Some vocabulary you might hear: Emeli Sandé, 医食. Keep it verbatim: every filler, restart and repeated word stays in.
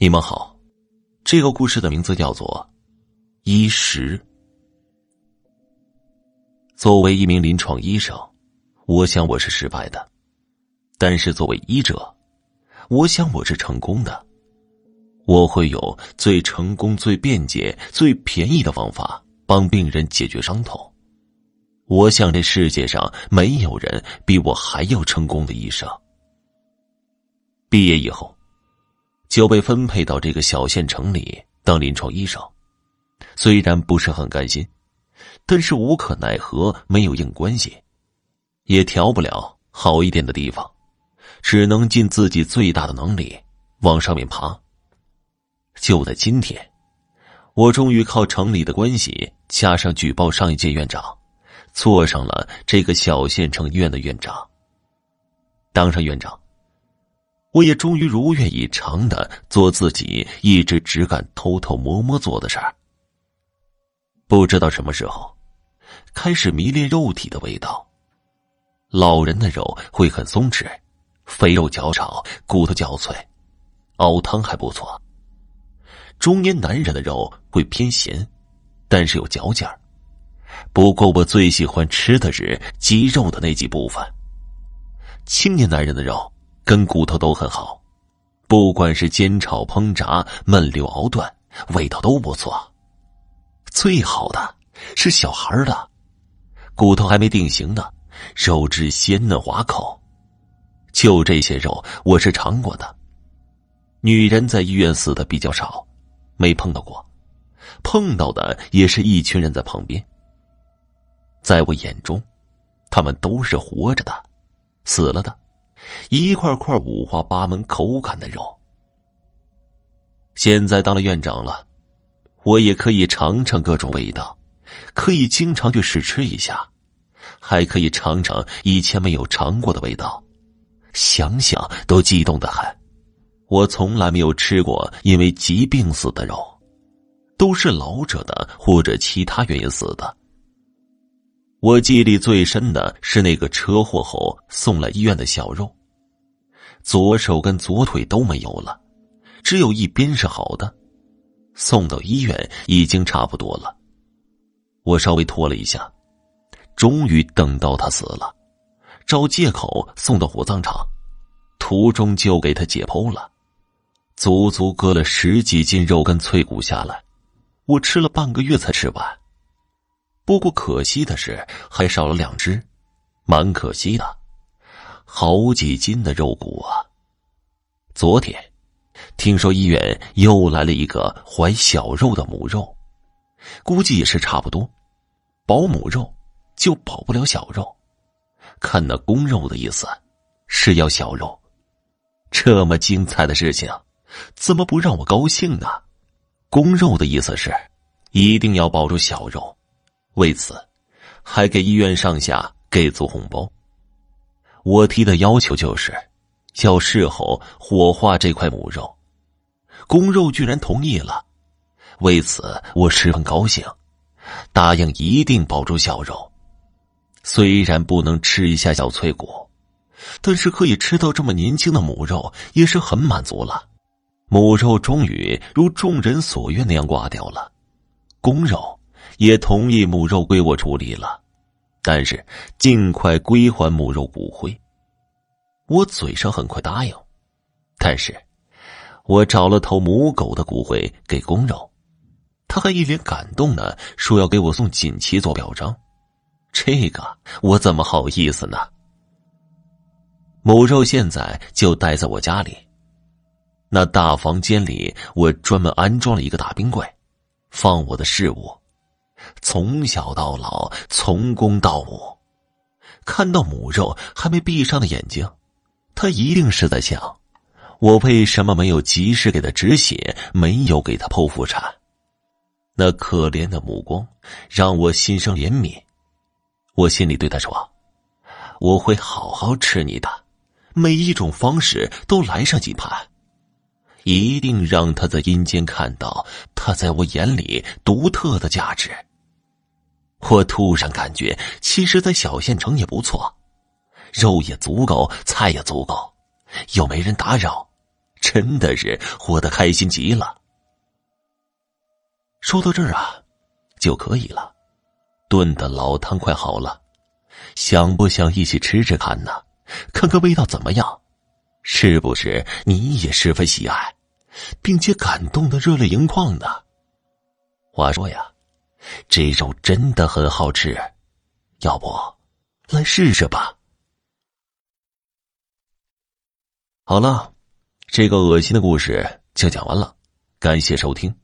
你们好，这个故事的名字叫做医食。作为一名临床医生，我想我是失败的，但是作为医者，我想我是成功的。我会有最成功、最便捷、最便宜的方法帮病人解决伤痛。我想这世界上没有人比我还要成功的医生。毕业以后就被分配到这个小县城里当临床医生，虽然不是很甘心，但是无可奈何，没有硬关系，也调不了好一点的地方，只能尽自己最大的能力往上面爬。就在今天，我终于靠城里的关系加上举报上一届院长，做上了这个小县城医院的院长。当上院长，我也终于如愿以偿地做自己一直只敢偷偷摸摸做的事儿。不知道什么时候开始迷恋肉体的味道，老人的肉会很松弛，肥肉嚼炒，骨头嚼脆，熬汤还不错。中年男人的肉会偏咸，但是有嚼劲儿。不过我最喜欢吃的是鸡肉的那几部分。青年男人的肉跟骨头都很好，不管是煎炒烹炸、焖溜熬炖，味道都不错。最好的是小孩的，骨头还没定型呢，肉质鲜嫩滑口。就这些肉我是尝过的。女人在医院死的比较少，没碰到过，碰到的也是一群人在旁边。在我眼中，他们都是活着的，死了的，一块块五花八门口感的肉。现在当了院长了，我也可以尝尝各种味道，可以经常去试吃一下，还可以尝尝以前没有尝过的味道，想想都激动得很。我从来没有吃过因为疾病死的肉，都是老者的或者其他原因死的。我记忆力最深的是那个车祸后送来医院的小肉，左手跟左腿都没有了，只有一边是好的，送到医院已经差不多了。我稍微拖了一下，终于等到他死了，找借口送到火葬场，途中就给他解剖了，足足割了十几斤肉跟脆骨下来，我吃了半个月才吃完。不过可惜的是还少了两只，蛮可惜的，好几斤的肉骨啊。昨天听说医院又来了一个怀小肉的母肉，估计也是差不多，保母肉就保不了小肉，看那公肉的意思是要小肉。这么精彩的事情怎么不让我高兴呢？公肉的意思是一定要保住小肉，为此还给医院上下给足红包。我提的要求就是要事后火化这块母肉，公肉居然同意了，为此我十分高兴，答应一定保住小肉。虽然不能吃一下小脆骨，但是可以吃到这么年轻的母肉也是很满足了。母肉终于如众人所愿那样挂掉了，公肉也同意母肉归我处理了，但是尽快归还母肉骨灰。我嘴上很快答应，但是我找了头母狗的骨灰给公肉，他还一脸感动的说要给我送锦旗做表彰，这个我怎么好意思呢？母肉现在就待在我家里，那大房间里我专门安装了一个大冰柜，放我的事物，从小到老，从公到母。看到母肉还没闭上的眼睛，他一定是在想，我为什么没有及时给他止血，没有给他剖腹产。那可怜的目光让我心生怜悯，我心里对他说，我会好好吃你的，每一种方式都来上几盘，一定让他在阴间看到他在我眼里独特的价值。我突然感觉其实在小县城也不错，肉也足够，菜也足够，又没人打扰，真的是活得开心极了。说到这儿啊，就可以了，炖的老汤快好了，想不想一起吃吃看呢？看看味道怎么样？是不是你也十分喜爱，并且感动得热泪盈眶呢？话说呀，这肉真的很好吃，要不来试试吧。好了，这个恶心的故事就讲完了，感谢收听。